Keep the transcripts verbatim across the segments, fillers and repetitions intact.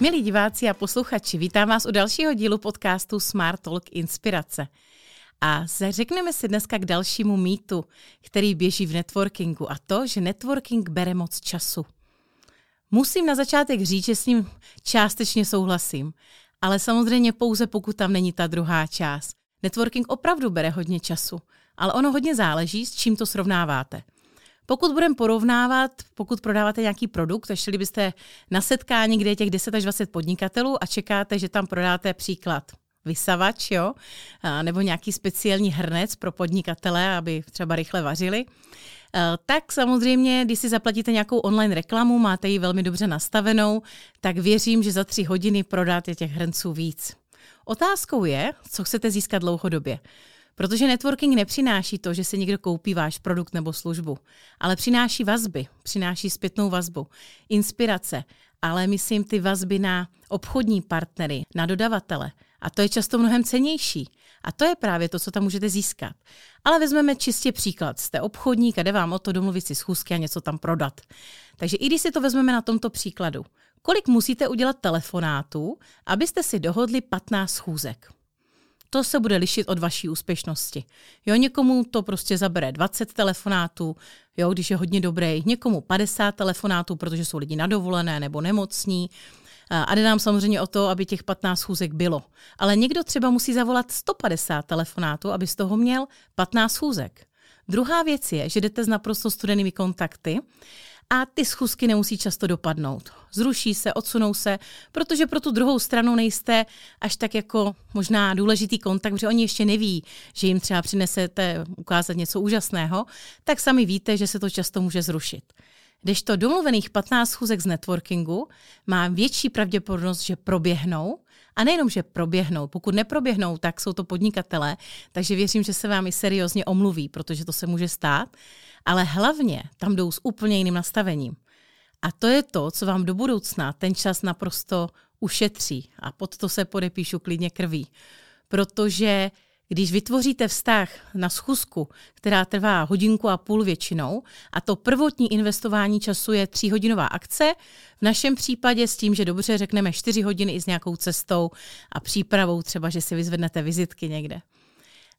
Milí diváci a posluchači, vítám vás u dalšího dílu podcastu Smart Talk Inspirace. A zařekneme si dneska k dalšímu mýtu, který běží v networkingu, a to, že networking bere moc času. Musím na začátek říct, že s ním částečně souhlasím, ale samozřejmě pouze pokud tam není ta druhá část. Networking opravdu bere hodně času, ale ono hodně záleží, s čím to srovnáváte. Pokud budeme porovnávat, pokud prodáváte nějaký produkt, šli byste na setkání, kde je těch deset až dvacet podnikatelů a čekáte, že tam prodáte příklad vysavač, jo? A nebo nějaký speciální hrnec pro podnikatele, aby třeba rychle vařili, tak samozřejmě, když si zaplatíte nějakou online reklamu, máte ji velmi dobře nastavenou, tak věřím, že za tři hodiny prodáte těch hrnců víc. Otázkou je, co chcete získat dlouhodobě. Protože networking nepřináší to, že si někdo koupí váš produkt nebo službu, ale přináší vazby, přináší zpětnou vazbu, inspirace, ale myslím ty vazby na obchodní partnery, na dodavatele. A to je často mnohem cennější. A to je právě to, co tam můžete získat. Ale vezmeme čistě příklad. Jste obchodník a jde vám o to domluvit si schůzky a něco tam prodat. Takže i když si to vezmeme na tomto příkladu, kolik musíte udělat telefonátů, abyste si dohodli patnáct schůzek? To se bude lišit od vaší úspěšnosti. Jo, někomu to prostě zabere dvacet telefonátů, jo, když je hodně dobrý, někomu padesát telefonátů, protože jsou lidi na dovolené nebo nemocní. A jde nám samozřejmě o to, aby těch patnáct schůzek bylo. Ale někdo třeba musí zavolat sto padesát telefonátů, aby z toho měl patnáct schůzek. Druhá věc je, že jdete s naprosto studenými kontakty a ty schůzky nemusí často dopadnout. Zruší se, odsunou se, protože pro tu druhou stranu nejste až tak jako možná důležitý kontakt, protože oni ještě neví, že jim třeba přinesete ukázat něco úžasného, tak sami víte, že se to často může zrušit. Kdežto domluvených patnáct schůzek z networkingu má větší pravděpodobnost, že proběhnou. A nejenom, že proběhnou. Pokud neproběhnou, tak jsou to podnikatelé, takže věřím, že se vám i seriózně omluví, protože to se může stát. Ale hlavně tam jdou s úplně jiným nastavením. A to je to, co vám do budoucna ten čas naprosto ušetří. A pod to se podepíšu klidně krví. Protože když vytvoříte vztah na schůzku, která trvá hodinku a půl většinou, a to prvotní investování času je tříhodinová akce, v našem případě s tím, že dobře řekneme čtyři hodiny i s nějakou cestou a přípravou, třeba, že si vyzvednete vizitky někde.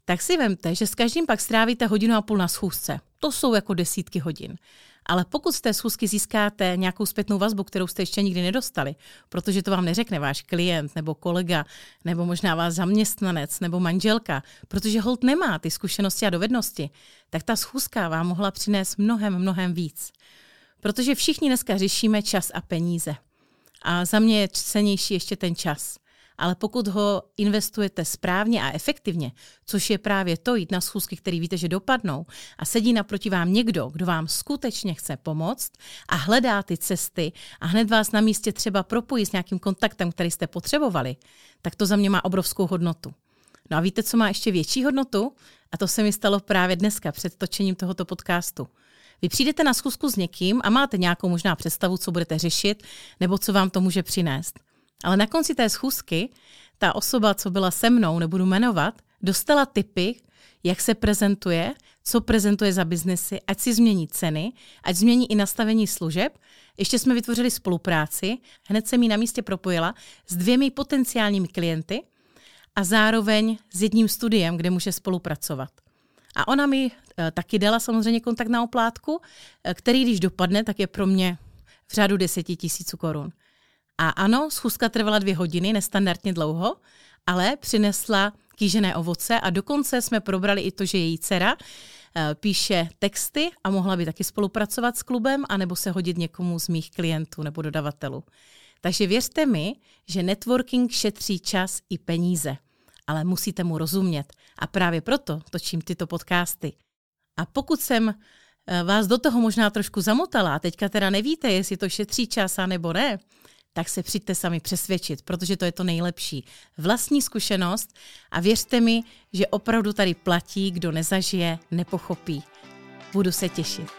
Tak si vemte, že s každým pak strávíte hodinu a půl na schůzce. To jsou jako desítky hodin. Ale pokud z té schůzky získáte nějakou zpětnou vazbu, kterou jste ještě nikdy nedostali, protože to vám neřekne váš klient nebo kolega, nebo možná váš zaměstnanec nebo manželka, protože holt nemá ty zkušenosti a dovednosti, tak ta schůzka vám mohla přinést mnohem, mnohem víc. Protože všichni dneska řešíme čas a peníze. A za mě je cennější ještě ten čas. Ale pokud ho investujete správně a efektivně, což je právě to jít na schůzky, které víte, že dopadnou a sedí naproti vám někdo, kdo vám skutečně chce pomoct a hledá ty cesty a hned vás na místě třeba propojí s nějakým kontaktem, který jste potřebovali, tak to za mě má obrovskou hodnotu. No a víte, co má ještě větší hodnotu? A to se mi stalo právě dneska před točením tohoto podcastu. Vy přijdete na schůzku s někým a máte nějakou možná představu, co budete řešit nebo co vám to může přinést. Ale na konci té schůzky ta osoba, co byla se mnou, nebudu jmenovat, dostala tipy, jak se prezentuje, co prezentuje za biznesy, ať si změní ceny, ať změní i nastavení služeb. Ještě jsme vytvořili spolupráci, hned jsem ji na místě propojila s dvěmi potenciálními klienty a zároveň s jedním studiem, kde může spolupracovat. A ona mi taky dala samozřejmě kontakt na oplátku, který když dopadne, tak je pro mě v řádu deseti tisíců korun. A ano, schůzka trvala dvě hodiny, nestandardně dlouho, ale přinesla kýžené ovoce a dokonce jsme probrali i to, že její dcera píše texty a mohla by taky spolupracovat s klubem anebo se hodit někomu z mých klientů nebo dodavatelů. Takže věřte mi, že networking šetří čas i peníze, ale musíte mu rozumět a právě proto točím tyto podcasty. A pokud jsem vás do toho možná trošku zamotala a teďka teda nevíte, jestli to šetří čas a nebo ne, tak se přijďte sami přesvědčit, protože to je to nejlepší. Vlastní zkušenost a věřte mi, že opravdu tady platí, kdo nezažije, nepochopí. Budu se těšit.